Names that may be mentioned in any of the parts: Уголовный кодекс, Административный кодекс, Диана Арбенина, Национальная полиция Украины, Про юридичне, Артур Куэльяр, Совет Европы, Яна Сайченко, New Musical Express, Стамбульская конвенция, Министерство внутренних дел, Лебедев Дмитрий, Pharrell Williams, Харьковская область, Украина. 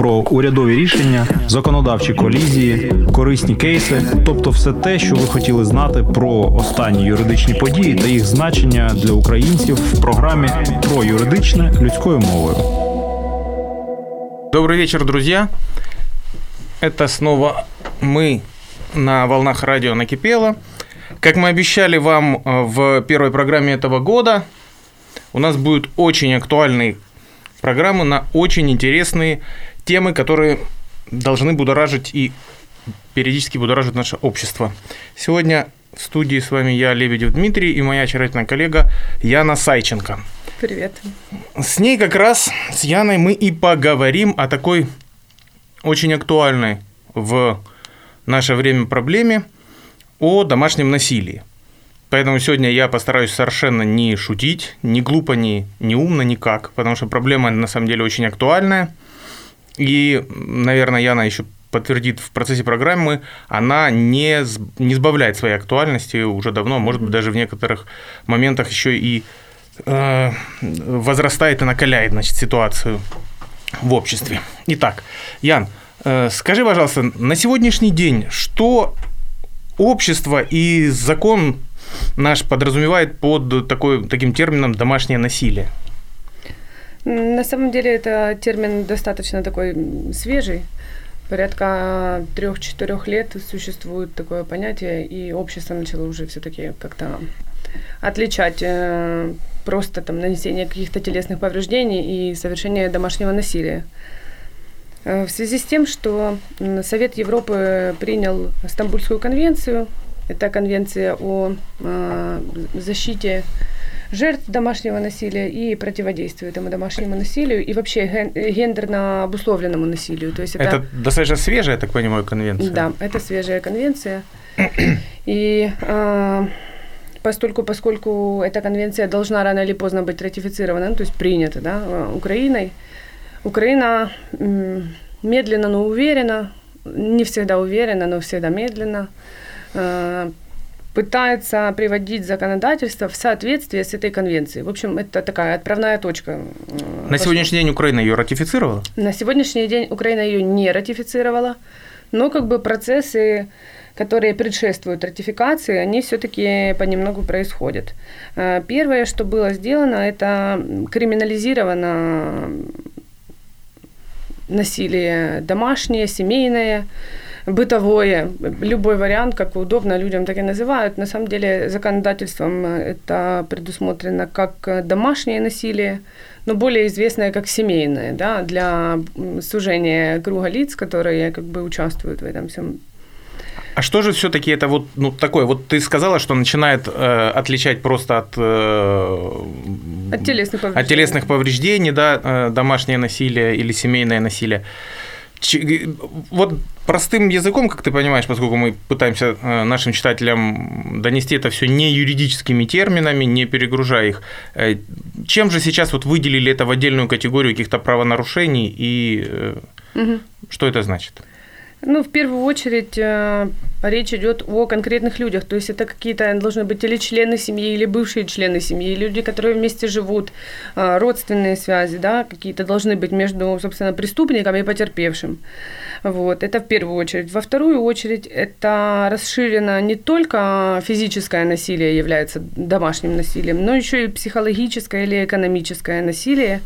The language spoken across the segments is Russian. про урядові рішення, законодавчі колізії, корисні кейси, тобто все те, що ви хотіли знати про останні юридичні події та їх значення для українців в програмі «Про юридичне» людською мовою. Добрый вечер, друзья. Это снова мы на волнах радио «Накипело». Как мы обещали вам в первой программе этого года, у нас будут очень актуальные программы на очень интересные темы, которые должны будоражить и периодически будоражить наше общество. Сегодня в студии с вами я, Лебедев Дмитрий, и моя очаровательная коллега Яна Сайченко. Привет. С ней как раз, с Яной, мы и поговорим о такой очень актуальной в наше время проблеме о домашнем насилии. Поэтому сегодня я постараюсь совершенно не шутить, не глупо, не умно, никак, потому что проблема на самом деле очень актуальная. И, наверное, Яна еще подтвердит в процессе программы, она не сбавляет своей актуальности уже давно, может быть, даже в некоторых моментах еще и возрастает и накаляет, значит, ситуацию в обществе. Итак, Ян, скажи, пожалуйста, на сегодняшний день, что общество и закон наш подразумевает под таким термином «домашнее насилие»? На самом деле это термин достаточно такой свежий. Порядка 3-4 лет существует такое понятие, и общество начало уже все-таки как-то отличать просто там нанесение каких-то телесных повреждений и совершение домашнего насилия. В связи с тем, что Совет Европы принял Стамбульскую конвенцию, это конвенция о защите жертв домашнего насилия и противодействию этому домашнему насилию и вообще гендерно обусловленному насилию. То есть это достаточно свежая, я так понимаю, конвенция? Да, это свежая конвенция. И поскольку эта конвенция должна рано или поздно быть ратифицирована, ну, то есть принята, да, Украиной, Украина медленно, но уверенно, не всегда уверенно, но всегда медленно, пытается приводить законодательство в соответствие с этой конвенцией. В общем, это такая отправная точка. На сегодняшний день Украина ее ратифицировала? На сегодняшний день Украина ее не ратифицировала, но как бы процессы, которые предшествуют ратификации, они все-таки понемногу происходят. Первое, что было сделано, это криминализировано насилие домашнее, семейное, бытовое, любой вариант, как удобно людям, так и называют. На самом деле законодательством это предусмотрено как домашнее насилие, но более известное как семейное, да, для сужения круга лиц, которые как бы участвуют в этом всем. А что же все-таки это вот, ну, такое? Вот ты сказала, что начинает отличать просто от телесных повреждений, да, домашнее насилие или семейное насилие. Вот простым языком, как ты понимаешь, поскольку мы пытаемся нашим читателям донести это все не юридическими терминами, не перегружая их, чем же сейчас вот выделили это в отдельную категорию каких-то правонарушений и что это значит? Ну, в первую очередь речь идет о конкретных людях, то есть это какие-то должны быть или члены семьи, или бывшие члены семьи, люди, которые вместе живут, родственные связи, да, какие-то должны быть между, собственно, преступником и потерпевшим. Вот, это в первую очередь. Во вторую очередь это расширено не только физическое насилие является домашним насилием, но еще и психологическое или экономическое насилие.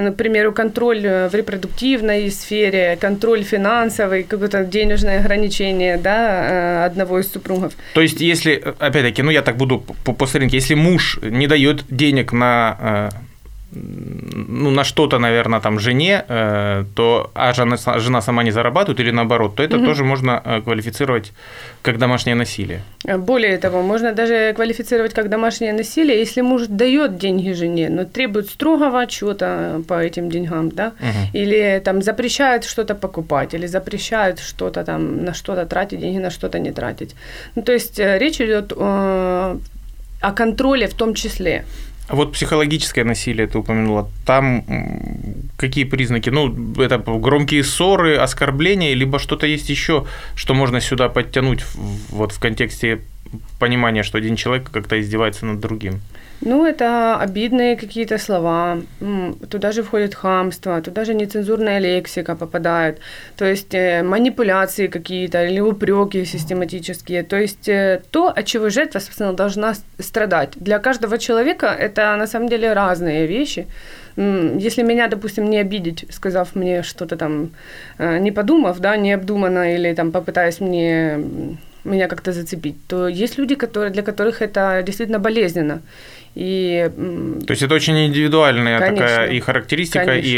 Например, контроль в репродуктивной сфере, контроль финансовый, какое-то денежное ограничение, да, одного из супругов. То есть, если, опять-таки, ну я так буду по старинке, если муж не дает денег на что-то, наверное, там жене, то жена сама не зарабатывает или наоборот, то это тоже можно квалифицировать как домашнее насилие. Более того, можно даже квалифицировать как домашнее насилие, если муж дает деньги жене, но требует строгого отчета по этим деньгам, да, или там запрещает что-то покупать, или запрещает что-то там на что-то тратить, деньги на что-то не тратить. Ну, то есть речь идет о контроле в том числе. А вот психологическое насилие ты упомянула, там какие признаки? Ну, это громкие ссоры, оскорбления, либо что-то есть еще, что можно сюда подтянуть вот в контексте понимания, что один человек как-то издевается над другим? Ну, это обидные какие-то слова, туда же входит хамство, туда же нецензурная лексика попадает, то есть манипуляции какие-то или упреки систематические, то есть то, от чего жертва, собственно, должна страдать. Для каждого человека это на самом деле разные вещи. Если меня, допустим, не обидеть, сказав мне что-то там, не подумав, да, необдуманно, или там попытаясь меня как-то зацепить, то есть люди, для которых это действительно болезненно. И, то есть это очень индивидуальная, конечно, такая и характеристика, конечно,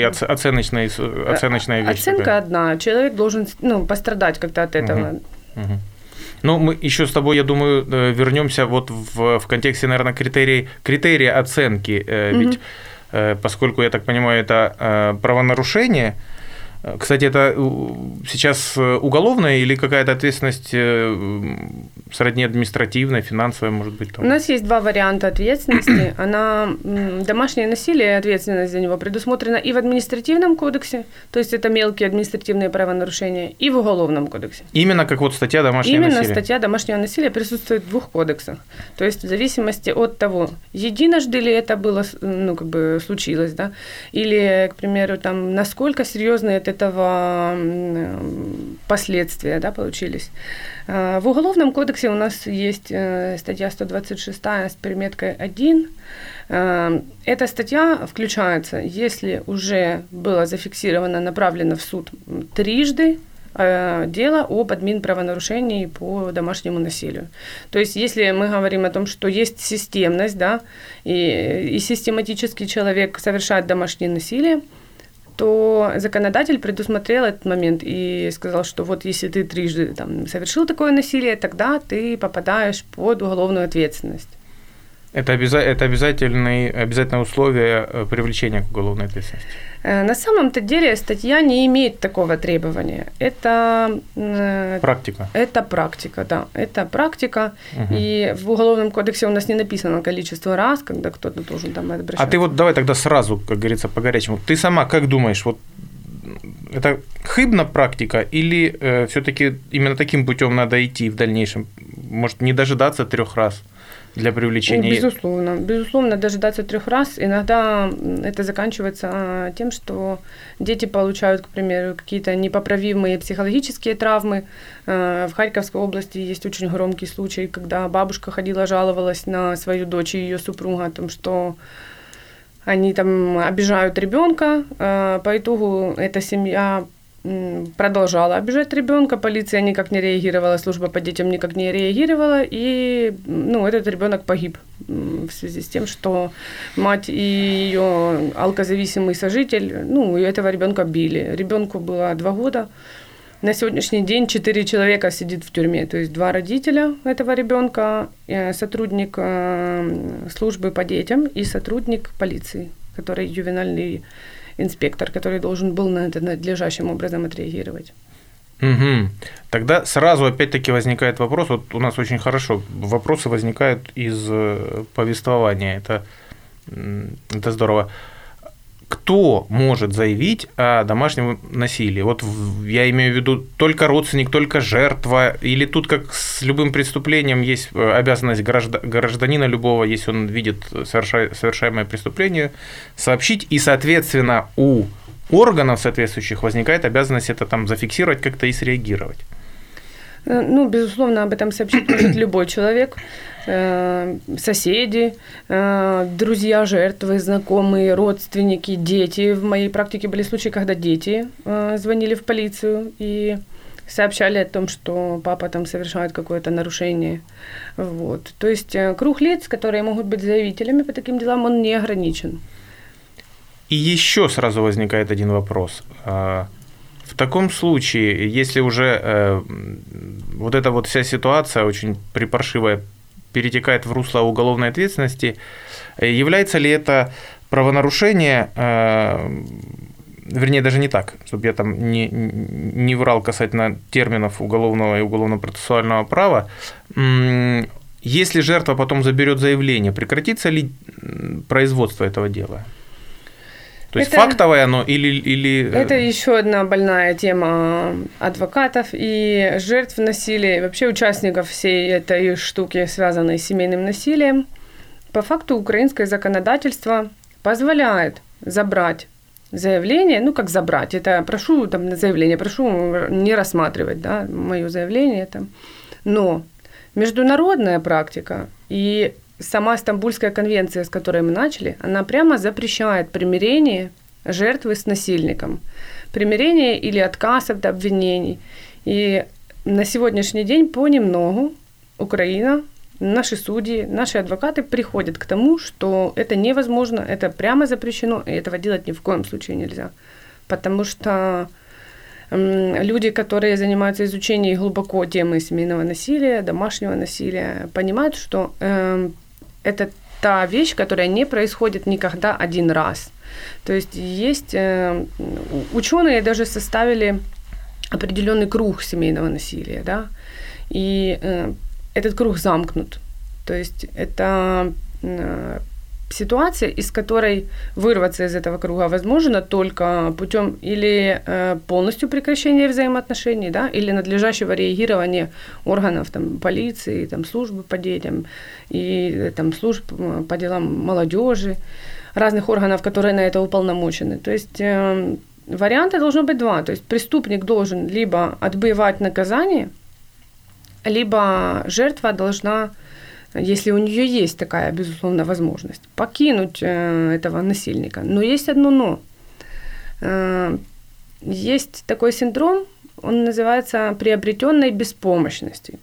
и оценочная вещь. Оценка такая одна, человек должен пострадать как-то от этого. Угу. Ну, мы еще с тобой, я думаю, вернемся вот в контексте, наверное, критерия оценки, ведь поскольку, я так понимаю, это правонарушение. Кстати, это сейчас уголовная или какая-то ответственность сродни административной, финансовой, может быть? Там? У нас есть два варианта ответственности. Домашнее насилие, ответственность за него предусмотрена и в административном кодексе, то есть это мелкие административные правонарушения, и в уголовном кодексе. Именно как вот статья «Домашнее насилие». Именно статья «Домашнее насилие» присутствует в двух кодексах. То есть в зависимости от того, единожды ли это было, случилось, да, или, к примеру, там, насколько серьезно это этого последствия, да, получились. В Уголовном кодексе у нас есть статья 126 с приметкой 1. Эта статья включается, если уже было зафиксировано, направлено в суд трижды дело об админправонарушении по домашнему насилию. То есть если мы говорим о том, что есть системность, да, и систематически человек совершает домашнее насилие, то законодатель предусмотрел этот момент и сказал, что вот если ты трижды совершил такое насилие, тогда ты попадаешь под уголовную ответственность. Это обязательное условие привлечения к уголовной ответственности? На самом-то деле статья не имеет такого требования. Это практика, да. Это практика. Угу. И в Уголовном кодексе у нас не написано количество раз, когда кто-то должен обращаться. А ты вот давай тогда сразу, как говорится, по-горячему. Ты сама как думаешь, вот это хибна практика или все-таки именно таким путем надо идти в дальнейшем? Может, не дожидаться 3 раз? Для привлечения. Безусловно, дожидаться 3 раз. Иногда это заканчивается тем, что дети получают, к примеру, какие-то непоправимые психологические травмы. В Харьковской области есть очень громкий случай, когда бабушка ходила, жаловалась на свою дочь и ее супруга о том, что они обижают ребенка. По итогу эта семья продолжала обижать ребенка, полиция никак не реагировала, служба по детям никак не реагировала, и этот ребенок погиб в связи с тем, что мать и ее алкозависимый сожитель, этого ребенка били. Ребенку было 2 года. На сегодняшний день 4 человека сидит в тюрьме, то есть 2 родителя этого ребенка, сотрудник службы по детям и сотрудник полиции, который ювенальный инспектор, который должен был на это надлежащим образом отреагировать. Угу. Тогда сразу опять-таки возникает вопрос, вот у нас очень хорошо вопросы возникают из повествования, это здорово. Кто может заявить о домашнем насилии? Вот я имею в виду только родственник, только жертва, или тут как с любым преступлением есть обязанность гражданина любого, если он видит совершаемое преступление, сообщить, и, соответственно, у органов соответствующих возникает обязанность это зафиксировать как-то и среагировать. Безусловно, об этом сообщить может любой человек, соседи, друзья жертвы, знакомые, родственники, дети. В моей практике были случаи, когда дети звонили в полицию и сообщали о том, что папа совершает какое-то нарушение. Вот. То есть круг лиц, которые могут быть заявителями по таким делам, он не ограничен. И еще сразу возникает один вопрос. В таком случае, если уже вот эта вот вся ситуация очень припаршивая перетекает в русло уголовной ответственности, является ли это правонарушение, вернее, даже не так, чтобы я не врал касательно терминов уголовного и уголовно-процессуального права, если жертва потом заберет заявление, прекратится ли производство этого дела? То есть фактовое оно или... Это еще одна больная тема адвокатов и жертв насилия, и вообще участников всей этой штуки, связанной с семейным насилием. По факту украинское законодательство позволяет забрать заявление, ну как забрать, это прошу там на заявление, прошу не рассматривать, да, мое заявление там. Но международная практика и сама Стамбульская конвенция, с которой мы начали, она прямо запрещает примирение жертвы с насильником. Примирение или отказ от обвинений. И на сегодняшний день понемногу Украина, наши судьи, наши адвокаты приходят к тому, что это невозможно, это прямо запрещено, и этого делать ни в коем случае нельзя. Потому что люди, которые занимаются изучением глубоко темы семейного насилия, домашнего насилия, понимают, что это та вещь, которая не происходит никогда один раз. То есть есть ученые даже составили определенный круг семейного насилия, да, и этот круг замкнут. То есть это ситуация, из которой вырваться из этого круга возможно только путем или полностью прекращения взаимоотношений, да, или надлежащего реагирования органов там, полиции, там, службы по детям и там, служб по делам молодежи, разных органов, которые на это уполномочены. То есть варианта должно быть два. То есть преступник должен либо отбывать наказание, либо жертва должна, если у нее есть такая, безусловно, возможность, покинуть этого насильника. Но есть одно «но». Есть такой синдром, он называется приобретенной беспомощности.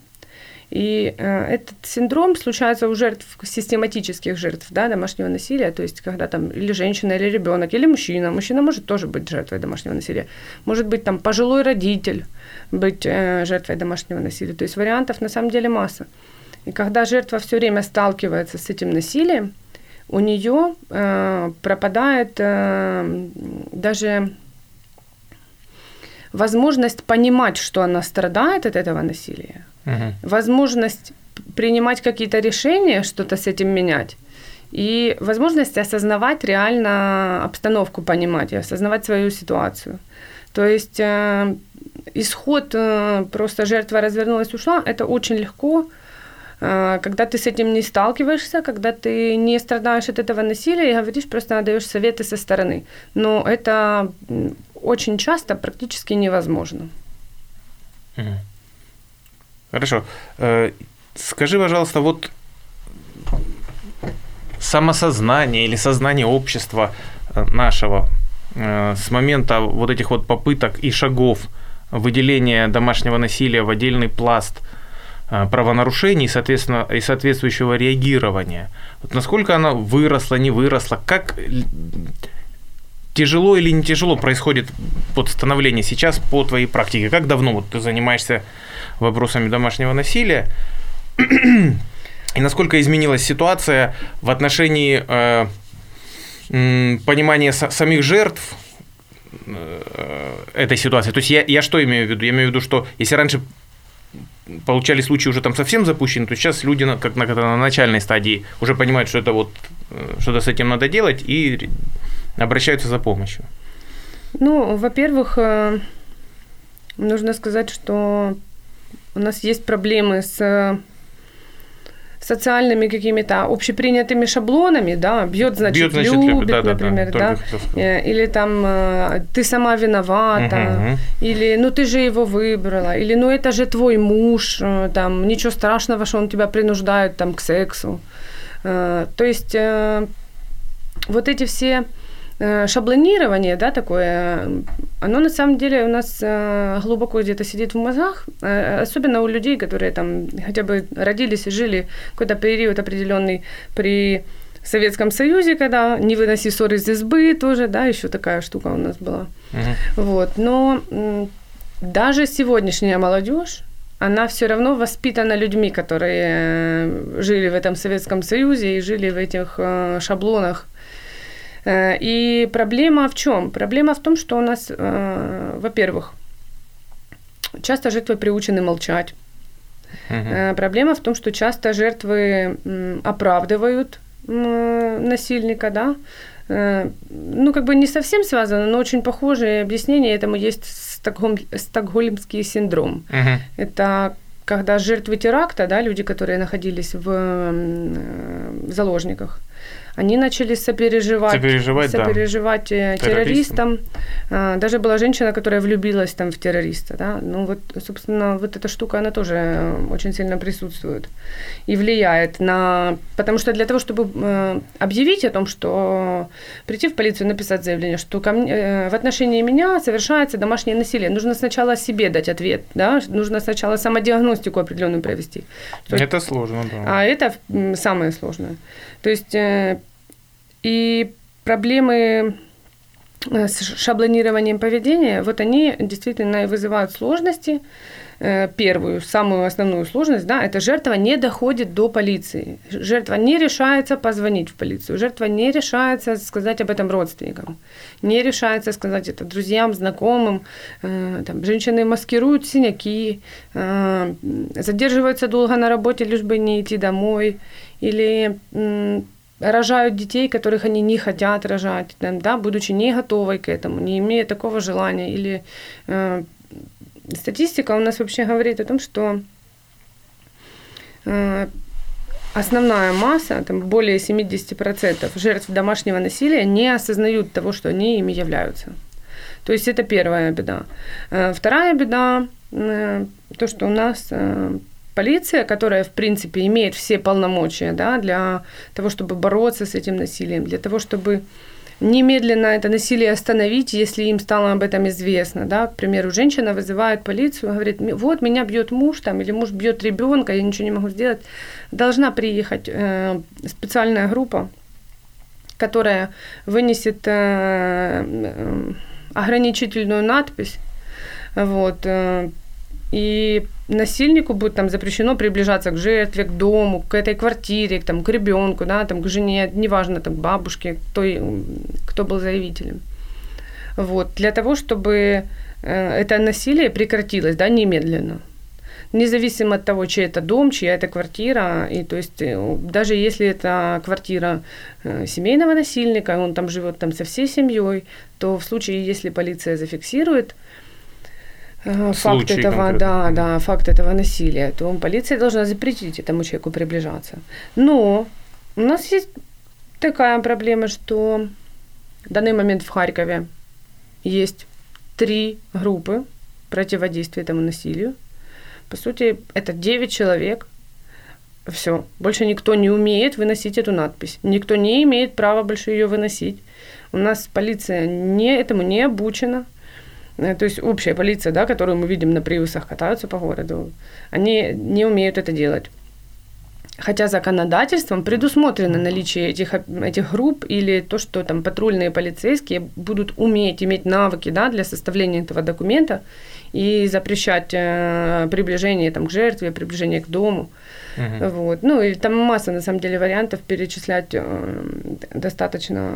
И этот синдром случается у жертв, систематических жертв, да, домашнего насилия, то есть когда там или женщина, или ребенок, или мужчина. Мужчина может тоже быть жертвой домашнего насилия. Может быть там пожилой родитель быть жертвой домашнего насилия. То есть вариантов на самом деле масса. И когда жертва все время сталкивается с этим насилием, у нее пропадает даже возможность понимать, что она страдает от этого насилия, возможность принимать какие-то решения, что-то с этим менять, и возможность осознавать реально обстановку, понимать и осознавать свою ситуацию. То есть исход просто жертва развернулась, ушла, это очень легко, когда ты с этим не сталкиваешься, когда ты не страдаешь от этого насилия и говоришь, просто даешь советы со стороны. Но это очень часто практически невозможно. Хорошо. Скажи, пожалуйста, вот самосознание или сознание общества нашего с момента вот этих вот попыток и шагов выделения домашнего насилия в отдельный пласт правонарушений, соответственно, и соответствующего реагирования. Вот насколько она выросла, не выросла, как тяжело или не тяжело происходит становление сейчас по твоей практике? Как давно вот ты занимаешься вопросами домашнего насилия? И насколько изменилась ситуация в отношении понимания самих жертв этой ситуации? То есть я что имею в виду? Я имею в виду, что если раньше получали случаи уже там совсем запущены, то сейчас люди как на начальной стадии уже понимают, что это вот что-то с этим надо делать, и обращаются за помощью. Ну, во-первых, нужно сказать, что у нас есть проблемы с социальными какими-то общепринятыми шаблонами, да, бьет, значит любит, да, например, да, или там ты сама виновата, или ну ты же его выбрала, или ну это же твой муж, там ничего страшного, что он тебя принуждает там к сексу. То есть вот эти все шаблонирование, да, такое, оно на самом деле у нас глубоко где-то сидит в мозгах, особенно у людей, которые там хотя бы родились и жили какой-то период определенный при Советском Союзе, когда не выноси ссоры из избы тоже, да, еще такая штука у нас была. Вот. Но даже сегодняшняя молодежь, она все равно воспитана людьми, которые жили в этом Советском Союзе и жили в этих шаблонах. И проблема в чем? Проблема в том, что у нас, во-первых, часто жертвы приучены молчать. Проблема в том, что часто жертвы оправдывают насильника, да. Ну, как бы не совсем связано, но очень похожие объяснения этому есть стокгольмский синдром. Это когда жертвы теракта, да, люди, которые находились в заложниках, они начали сопереживать террористам. Даже была женщина, которая влюбилась там, в террориста. Да? Ну вот, собственно, вот эта штука, она тоже очень сильно присутствует и влияет на... Потому что для того, чтобы объявить о том, что прийти в полицию, написать заявление, что в отношении меня совершается домашнее насилие, нужно сначала себе дать ответ, да? Нужно сначала самодиагностику определенную провести. Это сложно, да. А это самое сложное. То есть... И проблемы с шаблонированием поведения, вот они действительно и вызывают сложности. Первую, самую основную сложность, да, это жертва не доходит до полиции. Жертва не решается позвонить в полицию, жертва не решается сказать об этом родственникам, не решается сказать это друзьям, знакомым. Там, женщины маскируют синяки, задерживаются долго на работе, лишь бы не идти домой, или... рожают детей, которых они не хотят рожать, да, будучи не готовой к этому, не имея такого желания. Или статистика у нас вообще говорит о том, что основная масса, там, более 70% жертв домашнего насилия не осознают того, что они ими являются. То есть это первая беда. Вторая беда, то, что у нас... Полиция, которая, в принципе, имеет все полномочия, да, для того, чтобы бороться с этим насилием, для того, чтобы немедленно это насилие остановить, если им стало об этом известно. Да. К примеру, женщина вызывает полицию, говорит, вот меня бьет муж, там, или муж бьет ребенка, я ничего не могу сделать. Должна приехать специальная группа, которая вынесет ограничительную надпись, вот, и насильнику будет там запрещено приближаться к жертве, к дому, к этой квартире, там, к ребенку, да, там, к жене, неважно, там, к бабушке, кто был заявителем. Вот. Для того, чтобы это насилие прекратилось, да, немедленно. Независимо от того, чей это дом, чья это квартира. И, то есть, даже если это квартира семейного насильника, он там живет там, со всей семьей, то в случае, если полиция зафиксирует факт этого насилия, то полиция должна запретить этому человеку приближаться. Но у нас есть такая проблема, что в данный момент в Харькове есть 3 группы противодействия этому насилию. По сути, это 9 человек. Все, больше никто не умеет выносить эту надпись. Никто не имеет права больше ее выносить. У нас полиция этому не обучена. То есть общая полиция, да, которую мы видим на приусах, катаются по городу, они не умеют это делать. Хотя законодательством предусмотрено наличие этих групп или то, что там патрульные полицейские будут иметь навыки, да, для составления этого документа и запрещать приближение там, к жертве, приближение к дому. Угу. Вот. Ну, и там масса, на самом деле, вариантов перечислять достаточно.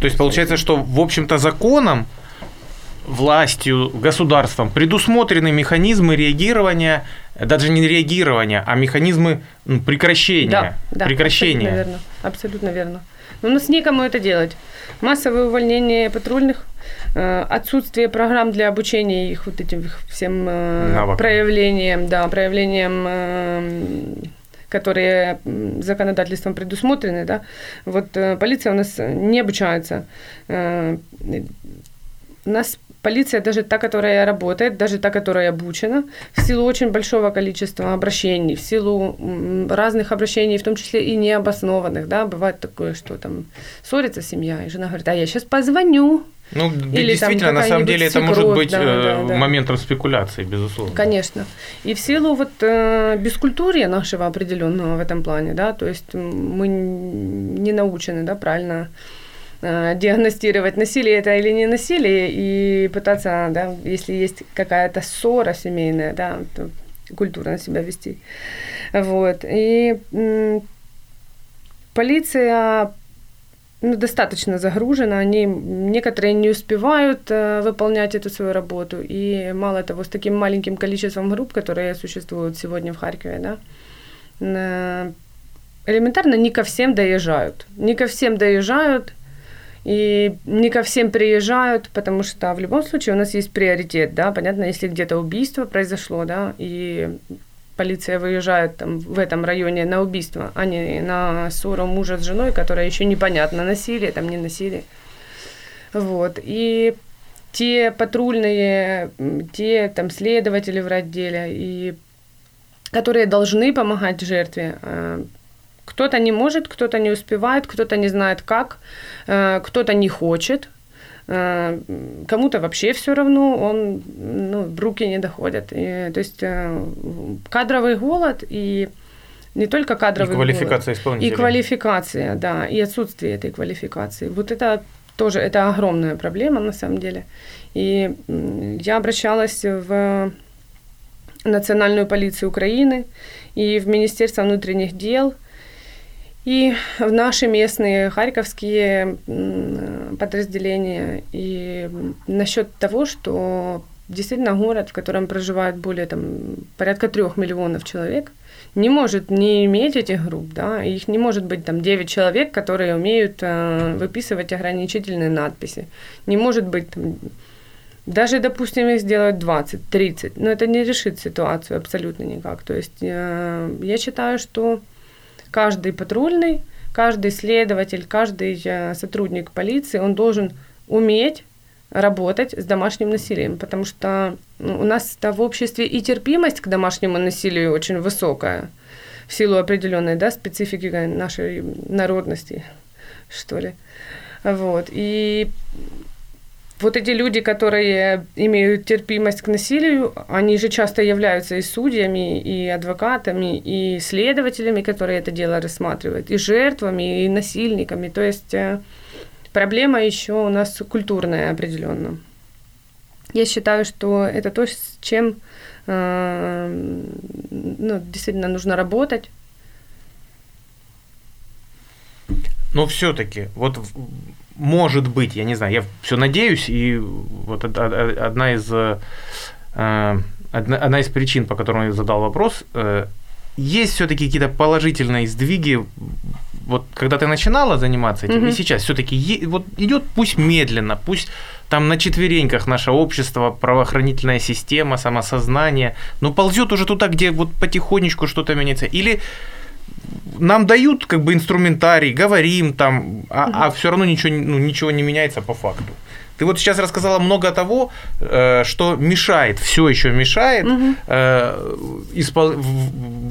То есть получается, что, в общем-то, законом, властью, государством предусмотрены механизмы реагирования, даже не реагирования, а механизмы прекращения. Да, прекращения. Абсолютно верно. Но у нас некому это делать. Массовое увольнение патрульных, отсутствие программ для обучения их вот этим всем проявлениям, которые законодательством предусмотрены. Да. Вот полиция у нас не обучается. У нас полиция, даже та, которая работает, даже та, которая обучена, в силу очень большого количества обращений, в силу разных обращений, в том числе и необоснованных, да, бывает такое, что там ссорится семья, и жена говорит, а я сейчас позвоню. Ну, или действительно, на самом деле, это может быть моментом спекуляции, безусловно. Конечно. И в силу вот бескультурья нашего определенного в этом плане, да, то есть мы не научены, да, правильно диагностировать, насилие это или не насилие, и пытаться, да, если есть какая-то ссора семейная, да, то культурно себя вести. Вот. И полиция достаточно загружена, некоторые не успевают выполнять эту свою работу, и мало того, с таким маленьким количеством групп, которые существуют сегодня в Харькове, да, элементарно не ко всем доезжают, и не ко всем приезжают, потому что в любом случае у нас есть приоритет, да, понятно, если где-то убийство произошло, да, и полиция выезжает там, в этом районе на убийство, а не на ссору мужа с женой, которая еще непонятно, насилие, там не насилие. Вот. И те патрульные, те там следователи в отделе, и которые должны помогать жертве, кто-то не может, кто-то не успевает, кто-то не знает как, кто-то не хочет, кому-то вообще все равно, он, ну, руки не доходят. И, то есть кадровый голод и не только кадровый голод. И квалификация исполнителей. И квалификация, да, и отсутствие этой квалификации. Вот это тоже, это огромная проблема на самом деле. И я обращалась в Национальную полицию Украины и в Министерство внутренних дел, и в наши местные харьковские подразделения. И насчет того, что действительно город, в котором проживает более там, порядка 3 миллионов человек, не может не иметь этих групп. Да? Их не может быть там 9 человек, которые умеют выписывать ограничительные надписи. Не может быть... Там, даже, допустим, их сделают 20, 30, но это не решит ситуацию абсолютно никак. То есть я считаю, что каждый патрульный, каждый следователь, каждый сотрудник полиции, он должен уметь работать с домашним насилием, потому что у нас в обществе и терпимость к домашнему насилию очень высокая в силу определенной, да, специфики нашей народности, что ли. Вот. И вот эти люди, которые имеют терпимость к насилию, они же часто являются и судьями, и адвокатами, и следователями, которые это дело рассматривают, и жертвами, и насильниками. То есть проблема еще у нас культурная определенно. Я считаю, что это то, с чем действительно нужно работать. Но все-таки, вот может быть, я не знаю, я все надеюсь, и вот одна из причин, по которой я задал вопрос, есть все-таки какие-то положительные сдвиги, вот когда ты начинала заниматься этим, и сейчас все-таки вот идет, пусть медленно, пусть там на четвереньках наше общество, правоохранительная система, самосознание, но ползет уже туда, где вот потихонечку что-то меняется, или нам дают как бы инструментарий, говорим там, а все равно ничего не меняется по факту. Ты вот сейчас рассказала много того, что мешает, все еще мешает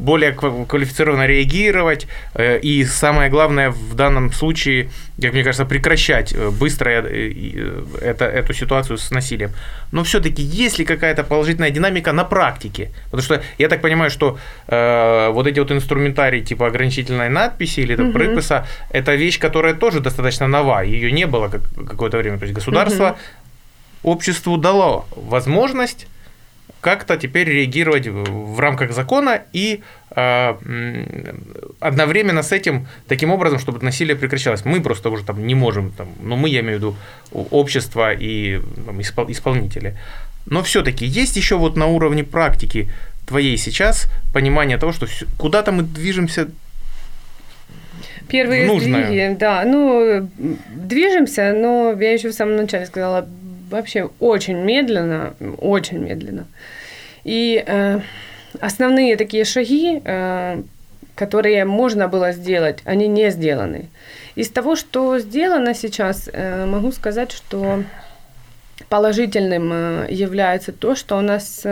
более квалифицированно реагировать и, самое главное, в данном случае, как мне кажется, прекращать быстро эту ситуацию с насилием. Но все-таки есть ли какая-то положительная динамика на практике? Потому что я так понимаю, что вот эти вот инструментарии типа ограничительной надписи или там, приписа, это вещь, которая тоже достаточно нова, ее не было какое-то время, то есть государство обществу дало возможность как-то теперь реагировать в рамках закона и одновременно с этим, таким образом, чтобы насилие прекращалось. Мы просто уже там не можем, там, ну мы, я имею в виду, общество и там, исполнители. Но все-таки есть еще вот на уровне практики твоей сейчас понимание того, что куда-то мы движемся. Первые сдвиги, да. Ну, движемся, но я еще в самом начале сказала, вообще очень медленно, очень медленно. И основные такие шаги, которые можно было сделать, они не сделаны. Из того, что сделано сейчас, могу сказать, что положительным является то, что у нас,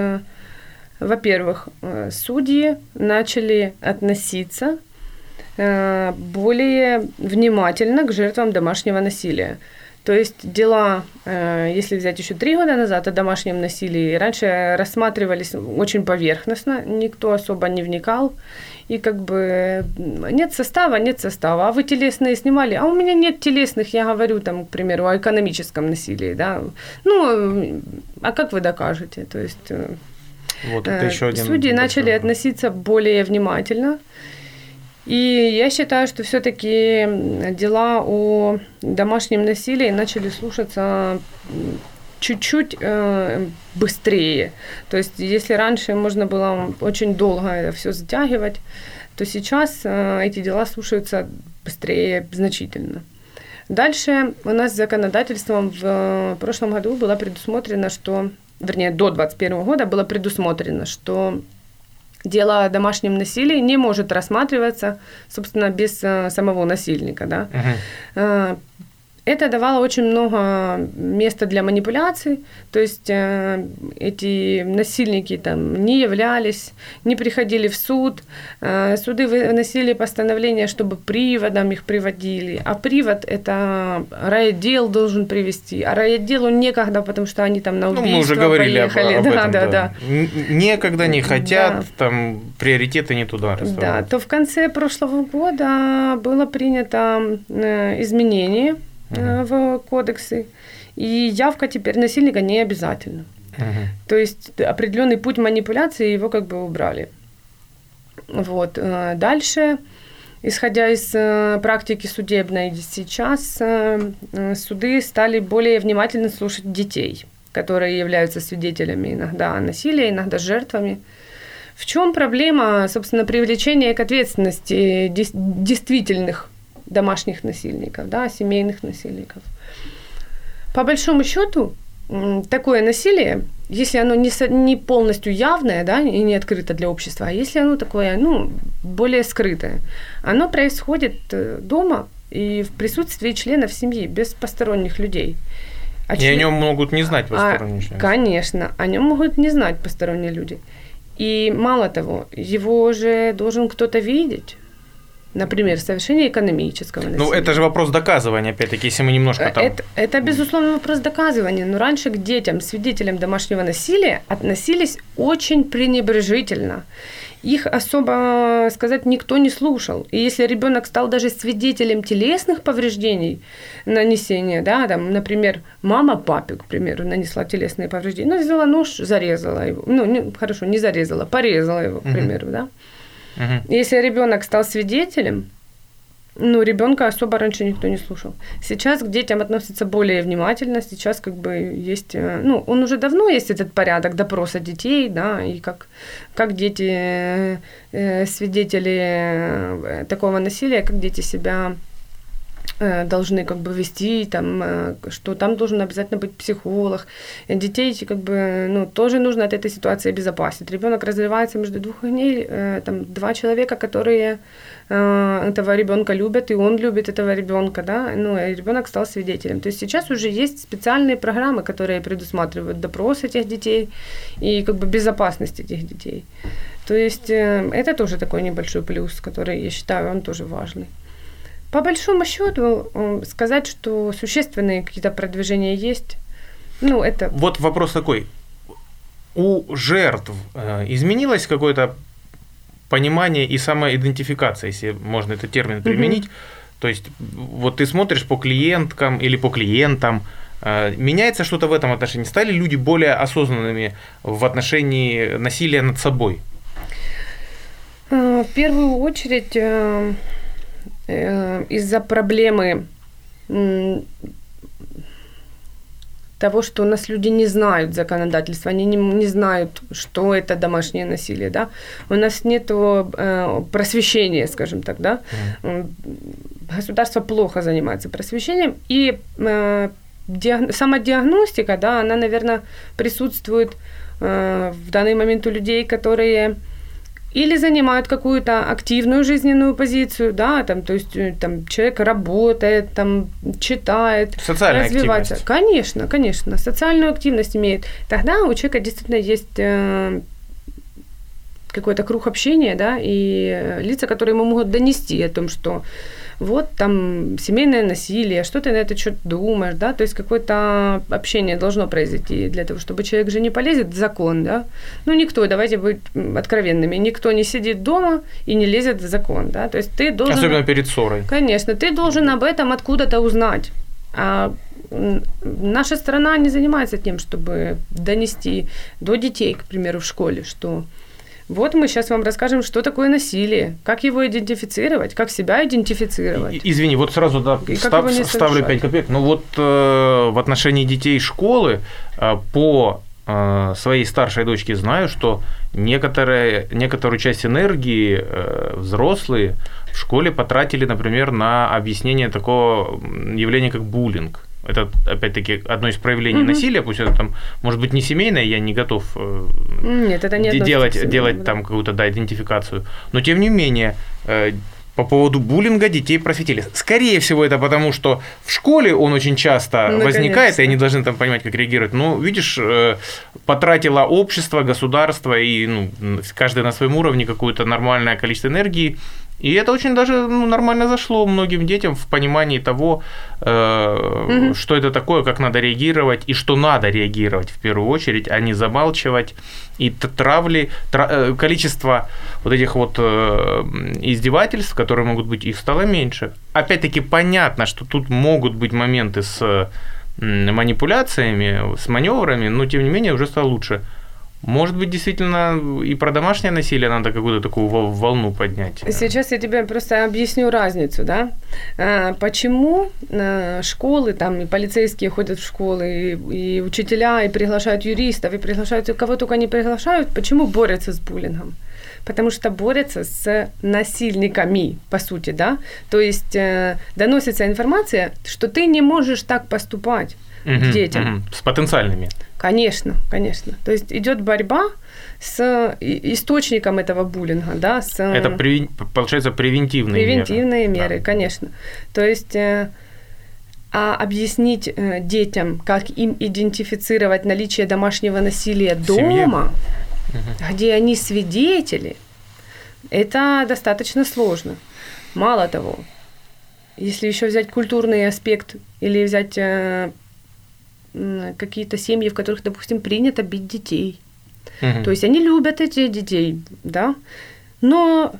во-первых, судьи начали относиться более внимательно к жертвам домашнего насилия. То есть дела, если взять еще 3 года назад о домашнем насилии, раньше рассматривались очень поверхностно, никто особо не вникал, и как бы нет состава, а вы телесные снимали, а у меня нет телесных, я говорю там, к примеру, о экономическом насилии, да, ну, а как вы докажете, то есть вот это еще один судьи начали относиться более внимательно. И я считаю, что все-таки дела о домашнем насилии начали слушаться чуть-чуть быстрее. То есть, если раньше можно было очень долго это все затягивать, то сейчас эти дела слушаются быстрее значительно. Дальше у нас законодательством в прошлом году было предусмотрено, что, вернее, до 2021 года было предусмотрено, что дело о домашнем насилии не может рассматриваться, собственно, без самого насильника. Да? Uh-huh. Это давало очень много места для манипуляций, то есть эти насильники там не являлись, не приходили в суд, суды выносили постановление, чтобы приводом их приводили, а привод это райотдел должен привести, а райотделу некогда, потому что они там на убийство мы уже говорили поехали, об этом. Некогда, не хотят, там приоритеты не туда. Да, то в конце прошлого года было принято изменение в кодексы, и явка теперь насильника не обязательна. Uh-huh. То есть определенный путь манипуляции его как бы убрали. Вот. Дальше, исходя из практики судебной, сейчас суды стали более внимательно слушать детей, которые являются свидетелями иногда насилия, иногда жертвами. В чем проблема, собственно, привлечения к ответственности действительных домашних насильников, да, семейных насильников. По большому счету, такое насилие, если оно не полностью явное, да, и не открыто для общества, а если оно такое, ну, более скрытое, оно происходит дома и в присутствии членов семьи, без посторонних людей. И о нем могут не знать посторонние люди. Конечно, о нем могут не знать посторонние люди. И мало того, его же должен кто-то видеть. Например, совершение экономического насилия. Ну, это же вопрос доказывания, опять-таки, если мы немножко там... Это, безусловно, вопрос доказывания. Но раньше к детям, свидетелям домашнего насилия относились очень пренебрежительно. Их особо, сказать, никто не слушал. И если ребенок стал даже свидетелем телесных повреждений, нанесения, да, там, например, мама папе, к примеру, нанесла телесные повреждения, но взяла нож, зарезала его. Ну, хорошо, не зарезала, порезала его, к примеру, да. Если ребенок стал свидетелем, ну, ребенка особо раньше никто не слушал. Сейчас к детям относятся более внимательно, сейчас как бы есть, ну, он уже давно есть этот порядок допроса детей, да, и как дети, свидетели такого насилия, как дети себя должны как бы вести, там, что там должен обязательно быть психолог. Детей как бы, ну, тоже нужно от этой ситуации обезопасить. Ребенок развивается между двух огней, там, два человека, которые этого ребенка любят, и он любит этого ребенка, да, ну, и ребенок стал свидетелем. То есть сейчас уже есть специальные программы, которые предусматривают допрос этих детей и как бы безопасность этих детей. То есть это тоже такой небольшой плюс, который, я считаю, он тоже важный. По большому счету сказать, что существенные какие-то продвижения есть, ну, это... Вот вопрос такой. У жертв изменилось какое-то понимание и самоидентификация, если можно этот термин применить? Mm-hmm. То есть вот ты смотришь по клиенткам или по клиентам, меняется что-то в этом отношении? Стали люди более осознанными в отношении насилия над собой? В первую очередь... из-за проблемы того, что у нас люди не знают законодательства, они не знают, что это домашнее насилие, да. У нас нет просвещения, скажем так, да. Mm. Государство плохо занимается просвещением, и самодиагностика, да, она, наверное, присутствует в данный момент у людей, которые... Или занимают какую-то активную жизненную позицию, да, там, то есть там, человек работает, там, читает, социальная развивается. Активность. Конечно, конечно, социальную активность имеет. Тогда у человека действительно есть какой-то круг общения, да, и лица, которые ему могут донести о том, что вот там семейное насилие, что ты на это что-то думаешь, да, то есть какое-то общение должно произойти для того, чтобы человек же не полезет в закон, да, ну никто, давайте быть откровенными, никто не сидит дома и не лезет в закон, да, то есть ты должен... Особенно перед ссорой. Конечно, ты должен об этом откуда-то узнать, а наша страна не занимается тем, чтобы донести до детей, к примеру, в школе, что... Вот мы сейчас вам расскажем, что такое насилие, как его идентифицировать, как себя идентифицировать. Извини, вот сразу да, ставлю 5 копеек. Ну вот в отношении детей школы по своей старшей дочке знаю, что некоторую часть энергии взрослые в школе потратили, например, на объяснение такого явления, как буллинг. это, опять-таки, одно из проявлений насилия, пусть это там, может быть, не семейное, я не готов делать там какую-то, идентификацию, но, тем не менее, по поводу буллинга детей просветили. Скорее всего, это потому, что в школе он очень часто возникает, и они должны там понимать, как реагировать. Но, видишь, потратило общество, государство и каждый на своем уровне какое-то нормальное количество энергии. И это очень даже нормально зашло многим детям в понимании того, что это такое, как надо реагировать и что надо реагировать в первую очередь, а не замалчивать. И количество вот этих вот издевательств, которые могут быть, их стало меньше. Опять-таки понятно, что тут могут быть моменты с манипуляциями, с маневрами, но тем не менее уже стало лучше. Может быть, действительно, и про домашнее насилие надо какую-то такую волну поднять. Сейчас я тебе просто объясню разницу, да? Почему школы там и полицейские ходят в школы, и учителя, и приглашают юристов, и приглашают, кого только не приглашают, почему борются с буллингом? Потому что борются с насильниками, по сути, да? То есть доносится информация, что ты не можешь так поступать к детям. С потенциальными. Конечно, конечно. То есть идет борьба с источником этого буллинга, да, с... Это, получается, превентивные меры. Меры, да. Конечно. То есть объяснить детям, как им идентифицировать наличие домашнего насилия дома, где они свидетели, это достаточно сложно. Мало того, если еще взять культурный аспект или взять... какие-то семьи, в которых, допустим, принято бить детей. То есть они любят этих детей, да? Но,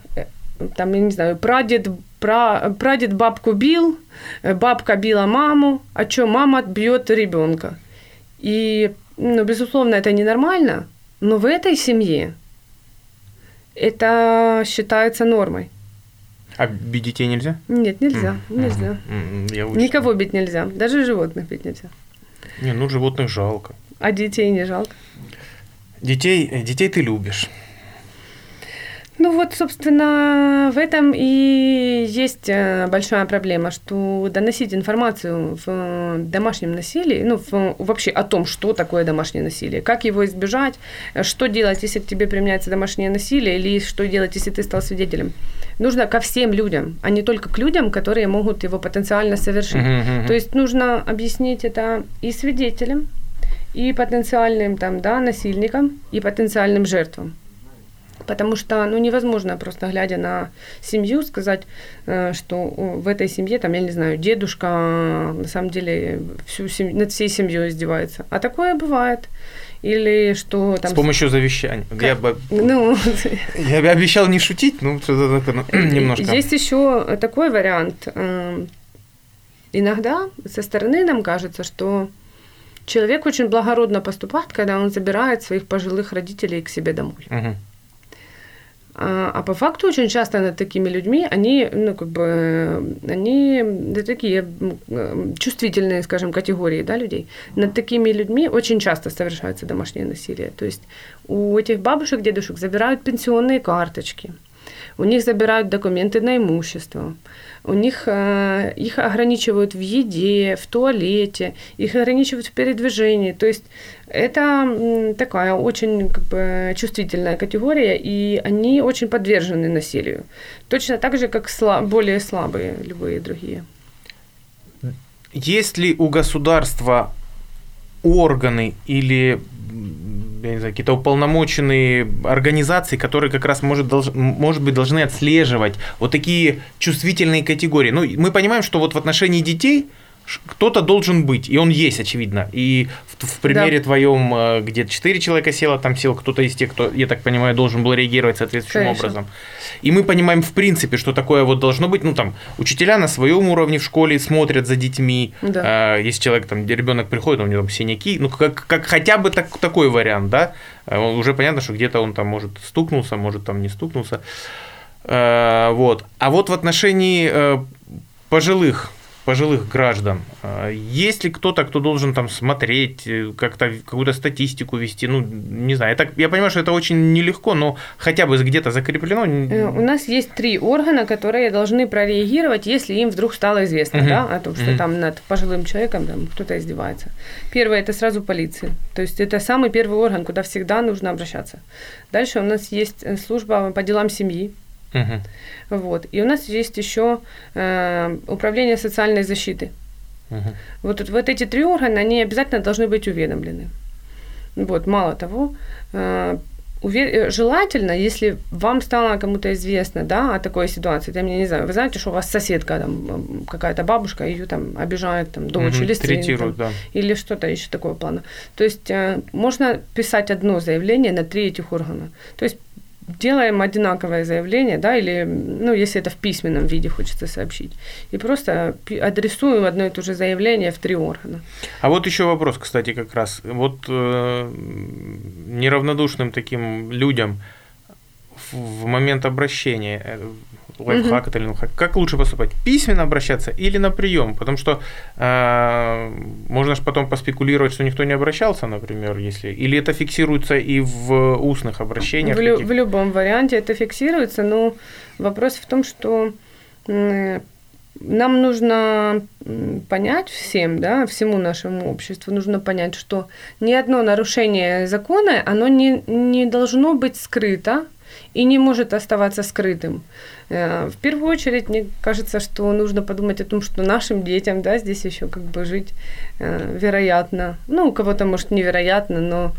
там, я не знаю, прадед бабку бил, бабка била маму, а что, мама бьет ребенка. И, безусловно, это ненормально, но в этой семье это считается нормой. А бить детей нельзя? Нет, нельзя. Никого бить нельзя, даже животных бить нельзя. Не, животных жалко. А детей не жалко? Детей ты любишь. Собственно, в этом и есть большая проблема, что доносить информацию в домашнем насилии, вообще о том, что такое домашнее насилие, как его избежать, что делать, если к тебе применяется домашнее насилие, или что делать, если ты стал свидетелем. Нужно ко всем людям, а не только к людям, которые могут его потенциально совершить. То есть нужно объяснить это и свидетелям, и потенциальным насильникам, и потенциальным жертвам. Потому что невозможно просто, глядя на семью, сказать, что в этой семье, дедушка на самом деле над всей семьей издевается. А такое бывает. Или что там... С помощью завещания. Я обещал не шутить, немножко. Есть еще такой вариант. Иногда со стороны нам кажется, что человек очень благородно поступает, когда он забирает своих пожилых родителей к себе домой. А по факту очень часто над такими людьми, они такие чувствительные, скажем, категории, да, людей. Над такими людьми очень часто совершается домашнее насилие. То есть у этих бабушек, дедушек забирают пенсионные карточки, у них забирают документы на имущество, у них их ограничивают в еде, в туалете, их ограничивают в передвижении. То есть это такая очень чувствительная категория, и они очень подвержены насилию. Точно так же, как более слабые любые другие. Есть ли у государства органы или... какие-то уполномоченные организации, которые как раз, может быть, должны отслеживать вот такие чувствительные категории. Мы понимаем, что в отношении детей кто-то должен быть, и он есть, очевидно. И в примере твоем, где 4 человека село, там сел кто-то из тех, кто, я так понимаю, должен был реагировать соответствующим образом. И мы понимаем, в принципе, что такое должно быть. Учителя на своем уровне в школе смотрят за детьми. Да. Если человек, ребенок приходит, у него синяки. Как хотя бы такой вариант, да? Уже понятно, что где-то он может стукнулся, может не стукнулся. А в отношении пожилых пожилых граждан. Есть ли кто-то, кто должен там смотреть, как-то какую-то статистику вести? Ну, не знаю. Я понимаю, что это очень нелегко, но хотя бы где-то закреплено. У нас есть 3 органа, которые должны прореагировать, если им вдруг стало известно, да, о том, что там над пожилым человеком там кто-то издевается. Первое – это сразу полиция. То есть это самый первый орган, куда всегда нужно обращаться. Дальше у нас есть служба по делам семьи. Вот. И у нас есть еще управление социальной защиты. Вот эти 3 органа, они обязательно должны быть уведомлены. Вот. Мало того, желательно, если вам стало кому-то известно, да, о такой ситуации, там, я не знаю, вы знаете, что у вас соседка, там, какая-то бабушка, ее там обижают, там, дочь или сын, да, или что-то еще такого плана. То есть можно писать одно заявление на 3 этих органа. То есть делаем одинаковое заявление, да, или, ну, если это в письменном виде хочется сообщить, и просто адресуем одно и то же заявление в 3 органа. А вот еще вопрос, кстати, как раз. Вот неравнодушным таким людям в момент обращения, лайфхак это или лайфхак, как лучше поступать? Письменно обращаться или на прием? Потому что можно же потом поспекулировать, что никто не обращался, например, если. Или это фиксируется и в устных обращениях? В любом варианте это фиксируется, но вопрос в том, что нам нужно понять всем, да, всему нашему обществу, нужно понять, что ни одно нарушение закона, оно не должно быть скрыто и не может оставаться скрытым. В первую очередь, мне кажется, что нужно подумать о том, что нашим детям, да, здесь еще как бы жить вероятно. Ну, у кого-то, может, невероятно, но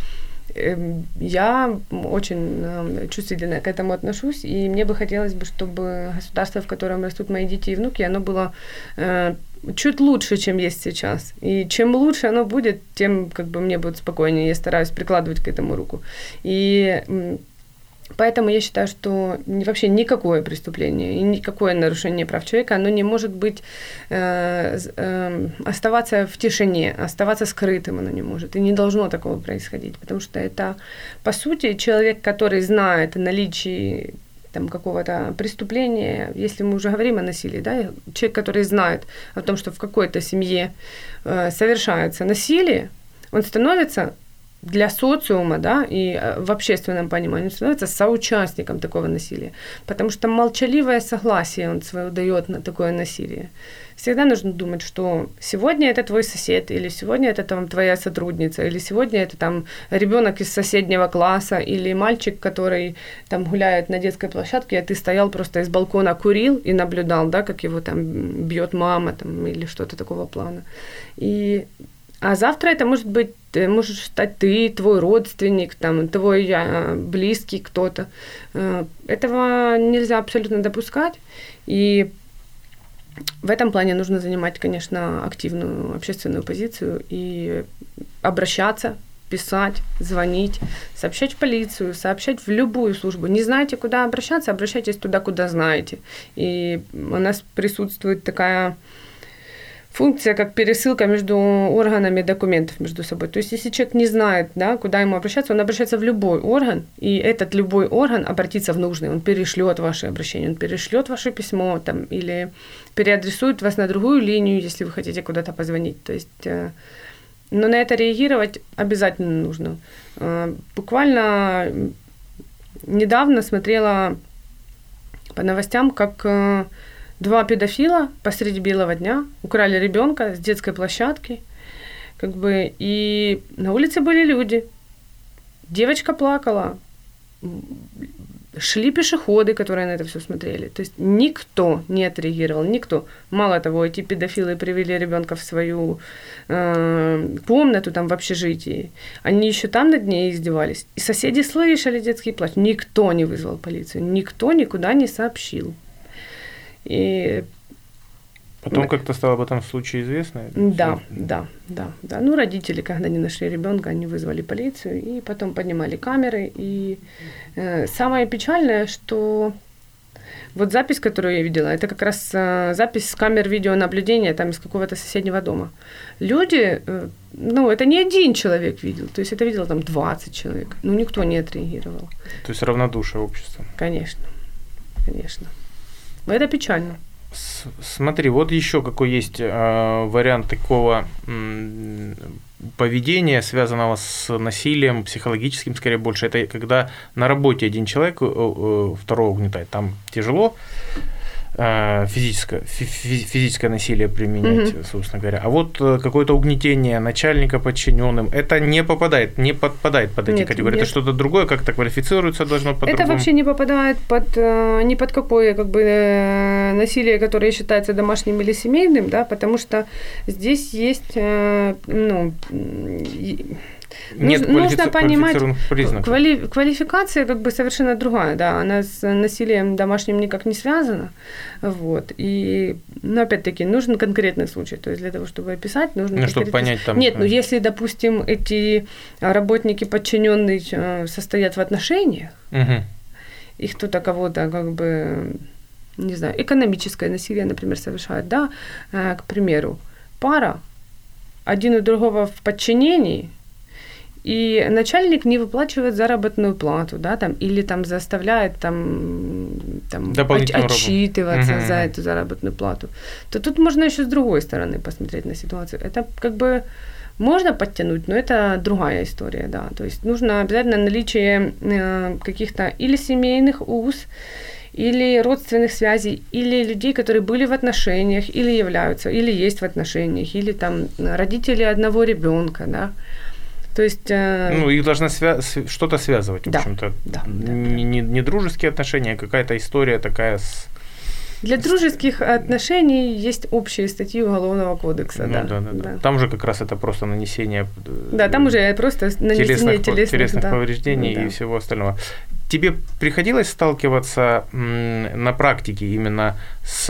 я очень чувствительно к этому отношусь, и мне бы хотелось, чтобы государство, в котором растут мои дети и внуки, оно было чуть лучше, чем есть сейчас. И чем лучше оно будет, тем как бы мне будет спокойнее. Я стараюсь прикладывать к этому руку. И поэтому я считаю, что вообще никакое преступление и никакое нарушение прав человека, оно не может быть, оставаться в тишине, оставаться скрытым оно не может. И не должно такого происходить, потому что это, по сути, человек, который знает о наличии там какого-то преступления, если мы уже говорим о насилии, да, человек, который знает о том, что в какой-то семье совершается насилие, он становится для социума, да, и в общественном понимании становится соучастником такого насилия, потому что молчаливое согласие он свое дает на такое насилие. Всегда нужно думать, что сегодня это твой сосед, или сегодня это там твоя сотрудница, или сегодня это там ребенок из соседнего класса, или мальчик, который там гуляет на детской площадке, а ты стоял просто из балкона, курил и наблюдал, да, как его там бьет мама, там, или что-то такого плана. А завтра это может быть, можешь стать ты, твой родственник, там, твой близкий кто-то. Этого нельзя абсолютно допускать. И в этом плане нужно занимать, конечно, активную общественную позицию и обращаться, писать, звонить, сообщать в полицию, сообщать в любую службу. Не знаете, куда обращаться, обращайтесь туда, куда знаете. И у нас присутствует такая функция, как пересылка между органами документов между собой. То есть если человек не знает, да, куда ему обращаться, он обращается в любой орган, и этот любой орган обратится в нужный, он перешлет ваше обращение, он перешлет ваше письмо там, или переадресует вас на другую линию, если вы хотите куда-то позвонить. То есть, но на это реагировать обязательно нужно. Буквально недавно смотрела по новостям, как 2 педофила посреди белого дня украли ребенка с детской площадки, как бы, и на улице были люди. Девочка плакала, шли пешеходы, которые на это все смотрели. То есть никто не отреагировал, никто. Мало того, эти педофилы привели ребенка в свою комнату там в общежитии. Они еще там над ней издевались. И соседи слышали детский плач. Никто не вызвал полицию, никто никуда не сообщил. И потом как-то стало об этом случае известно? Да. Ну, родители, когда не нашли ребенка, они вызвали полицию, и потом поднимали камеры. И самое печальное, что вот запись, которую я видела, это как раз запись с камер видеонаблюдения там из какого-то соседнего дома. Люди, ну, это не один человек видел, то есть это видел там 20 человек, но никто не отреагировал. То есть равнодушие общества? Конечно. Это печально. Смотри, вот еще какой есть вариант такого поведения, связанного с насилием, психологическим, скорее больше. Это когда на работе один человек второго угнетает, там тяжело физическое насилие применять, собственно говоря. А вот какое-то угнетение начальника подчиненным, это не подпадает под эти категории. Нет. Это что-то другое, как-то квалифицируется должно по-другому. Это вообще не попадает под ни под какое насилие, которое считается домашним или семейным, да, потому что здесь есть нужно понимать, квалификация совершенно другая, да, она с насилием домашним никак не связана, вот, и, опять-таки, нужен конкретный случай, то есть для того, чтобы описать, нужно... чтобы понять там... Нет, если, допустим, эти работники подчиненные состоят в отношениях, и кто-то кого-то не знаю, экономическое насилие, например, совершает, да, к примеру, пара, один у другого в подчинении, и начальник не выплачивает заработную плату, да, там, или там заставляет там отчитываться за эту заработную плату, то тут можно еще с другой стороны посмотреть на ситуацию. Это можно подтянуть, но это другая история, да. То есть нужно обязательно наличие каких-то или семейных уз, или родственных связей, или людей, которые были в отношениях, или являются, или есть в отношениях, или там родители одного ребенка, да. То есть, их должно что-то связывать, в общем-то. Да. Не дружеские отношения, а какая-то история такая с... Для дружеских отношений есть общие статьи Уголовного кодекса. Там уже как раз это просто нанесение... Да, там уже просто нанесение телесных повреждений и всего остального. Тебе приходилось сталкиваться на практике именно с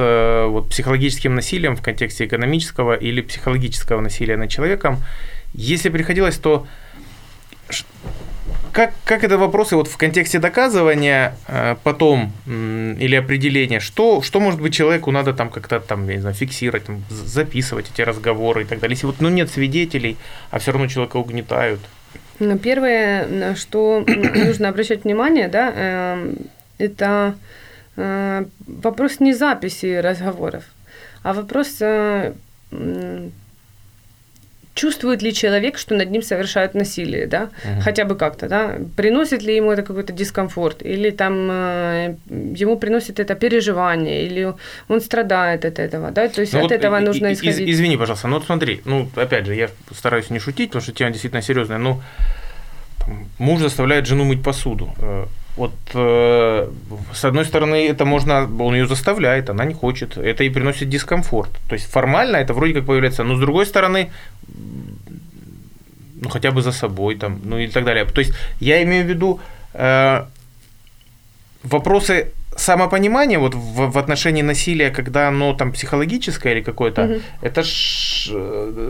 психологическим насилием в контексте экономического или психологического насилия над человеком? Если приходилось, то как это вопросы в контексте доказывания потом или определения, что может быть человеку надо там как-то там, я не знаю, фиксировать, там, записывать эти разговоры и так далее. Если нет свидетелей, а все равно человека угнетают. Первое, на что нужно обращать внимание, да, это вопрос не записи разговоров, а вопрос... Чувствует ли человек, что над ним совершают насилие, да, хотя бы как-то, да, приносит ли ему это какой-то дискомфорт, или там ему приносит это переживание, или он страдает от этого, да, то есть этого нужно исходить. Извини, пожалуйста, смотри, опять же, я стараюсь не шутить, потому что тема действительно серьезная, муж заставляет жену мыть посуду. С одной стороны, это он ее заставляет, она не хочет, это ей приносит дискомфорт. То есть формально это вроде как появляется, но с другой стороны, хотя бы за собой, там, и так далее. То есть я имею в виду вопросы самопонимания в отношении насилия, когда оно там психологическое или какое-то, это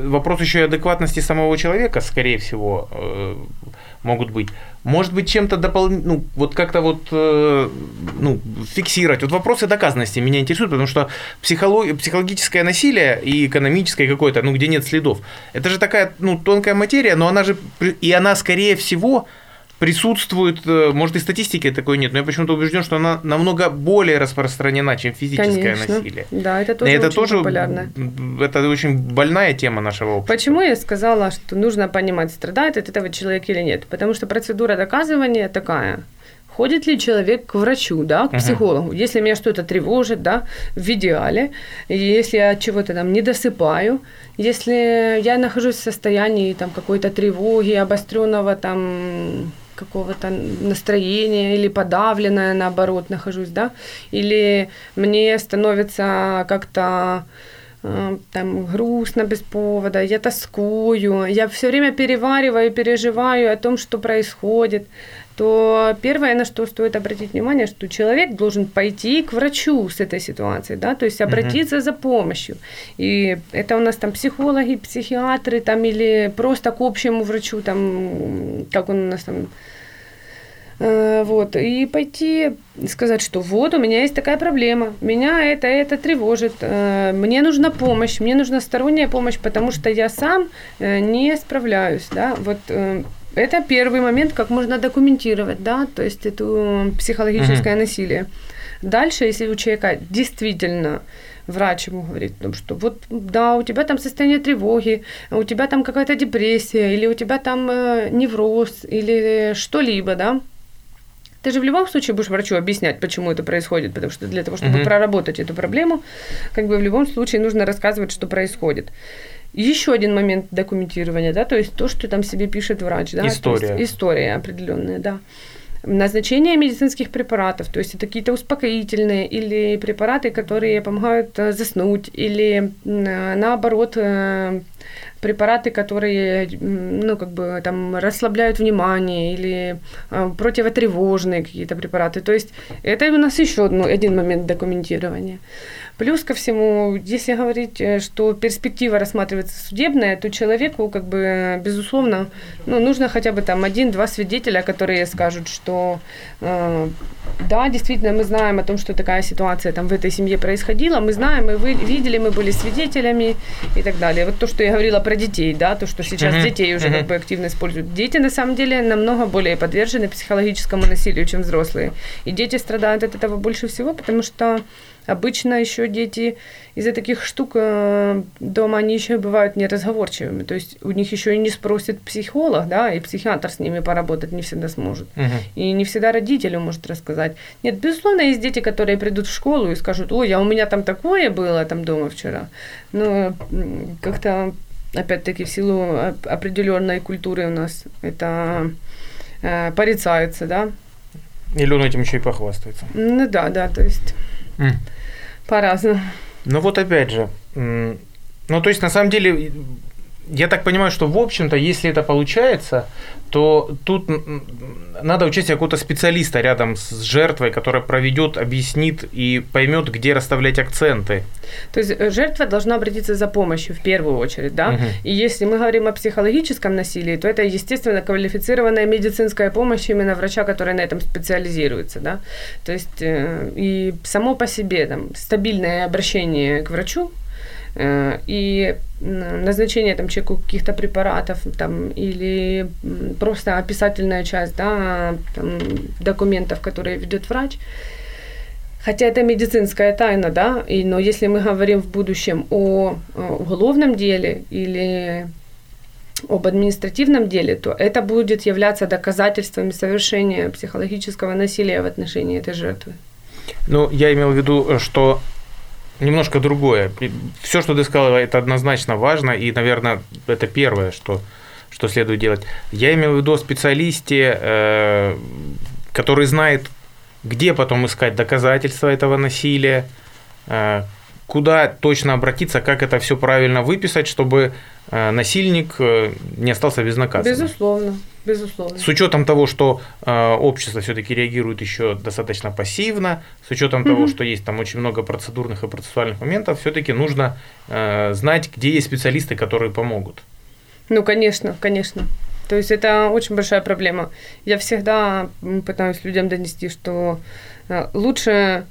вопрос еще и адекватности самого человека, скорее всего, могут быть. Может быть, чем-то дополнительно, фиксировать. Вопросы доказанности меня интересуют, потому что психологическое насилие и экономическое какое-то, где нет следов, это же такая, тонкая материя, но она же, и она, скорее всего, присутствует, может, и статистики такой нет, но я почему-то убежден, что она намного более распространена, чем физическое насилие. Да, это тоже очень популярно. Это очень больная тема нашего общества. Почему я сказала, что нужно понимать, страдает от этого человек или нет? Потому что процедура доказывания такая. Ходит ли человек к врачу, да, к психологу? Если меня что-то тревожит, да, в идеале, если я чего-то там не досыпаю, если я нахожусь в состоянии там какой-то тревоги, обостренного там какого-то настроения или подавленное, наоборот, нахожусь, да, или мне становится как-то там грустно без повода, я тоскую, я все время перевариваю, переживаю о том, что происходит, то первое, на что стоит обратить внимание, что человек должен пойти к врачу с этой ситуацией, да, то есть обратиться за помощью. И это у нас там психологи, психиатры, там, или просто к общему врачу, там, как он у нас там, и пойти сказать, что у меня есть такая проблема, меня это тревожит, мне нужна помощь, мне нужна сторонняя помощь, потому что я сам не справляюсь, да, это первый момент, как можно документировать, да, то есть это психологическое насилие. Дальше, если у человека действительно врач ему говорит, что вот да, у тебя там состояние тревоги, у тебя там какая-то депрессия, или у тебя там невроз, или что-либо, да. Ты же в любом случае будешь врачу объяснять, почему это происходит, потому что для того, чтобы проработать эту проблему, в любом случае нужно рассказывать, что происходит. Еще один момент документирования, да, то есть то, что там себе пишет врач, да. История. История определенная, да. Назначение медицинских препаратов, то есть это какие-то успокоительные или препараты, которые помогают заснуть, или наоборот препараты, которые, там расслабляют внимание, или противотревожные какие-то препараты. То есть это у нас еще один момент документирования. Плюс ко всему, если говорить, что перспектива рассматривается судебная, то человеку, безусловно, нужно хотя бы там 1-2 свидетеля, которые скажут, что да, действительно, мы знаем о том, что такая ситуация там в этой семье происходила, мы знаем, мы видели, мы были свидетелями и так далее. Вот то, что я говорила про детей, да, то, что сейчас детей уже активно используют. Дети, на самом деле, намного более подвержены психологическому насилию, чем взрослые. И дети страдают от этого больше всего, потому что обычно еще дети из-за таких штук дома, они еще бывают неразговорчивыми. То есть у них еще и не спросит психолог, да, и психиатр с ними поработать не всегда сможет. И не всегда родителю может рассказать. Нет, безусловно, есть дети, которые придут в школу и скажут, ой, а у меня там такое было там дома вчера. Но как-то, опять-таки, в силу определенной культуры у нас это порицается, да. Или он этим еще и похвастается. То есть... По-разному. На самом деле, я так понимаю, что, в общем-то, если это получается, то тут надо участие какого-то специалиста рядом с жертвой, которая проведет, объяснит и поймет, где расставлять акценты. То есть жертва должна обратиться за помощью в первую очередь, да? И если мы говорим о психологическом насилии, то это, естественно, квалифицированная медицинская помощь именно врача, который на этом специализируется, да? То есть и само по себе там стабильное обращение к врачу и назначение там человеку каких-то препаратов там, или просто описательная часть, да, там, документов, которые ведет врач. Хотя это медицинская тайна, да, но если мы говорим в будущем о уголовном деле или об административном деле, то это будет являться доказательствами совершения психологического насилия в отношении этой жертвы. Я имел в виду, что немножко другое. Все, что ты сказала, это однозначно важно, и, наверное, это первое, что следует делать. Я имел в виду о специалисте, который знает, где потом искать доказательства этого насилия, куда точно обратиться, как это все правильно выписать, чтобы насильник не остался безнаказанным. Безусловно. С учетом того, что общество все-таки реагирует еще достаточно пассивно, с учетом того, что есть там очень много процедурных и процессуальных моментов, все-таки нужно знать, где есть специалисты, которые помогут. Конечно. То есть это очень большая проблема. Я всегда пытаюсь людям донести, что лучше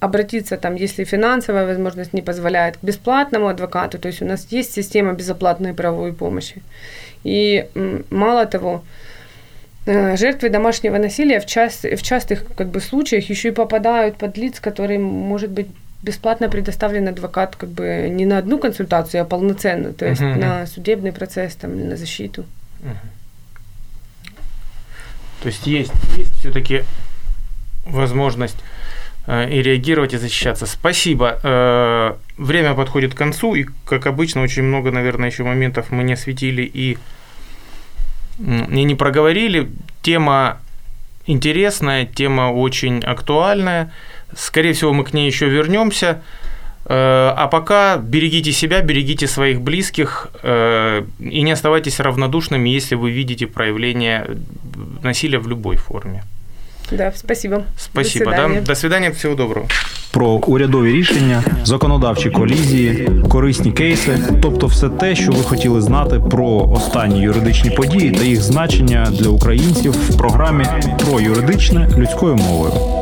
обратиться, там, если финансовая возможность не позволяет, к бесплатному адвокату. То есть у нас есть система безоплатной правовой помощи. И мало того, жертвы домашнего насилия в частых случаях еще и попадают под лиц, которым может быть бесплатно предоставлен адвокат не на одну консультацию, а полноценно, то есть на судебный процесс, там, на защиту. То есть есть все-таки возможность и реагировать, и защищаться. Спасибо. Время подходит к концу, и, как обычно, очень много, наверное, еще моментов мы не осветили и не проговорили. Тема интересная, тема очень актуальная. Скорее всего, мы к ней еще вернемся. А пока берегите себя, берегите своих близких и не оставайтесь равнодушными, если вы видите проявление насилия в любой форме. Да, спасибо. Спасибо. До свидання, всього доброго. Про урядові рішення, законодавчі колізії, корисні кейси, тобто все те, що ви хотіли знати про останні юридичні події та їх значення для українців в програмі «Про юридичне» людською мовою.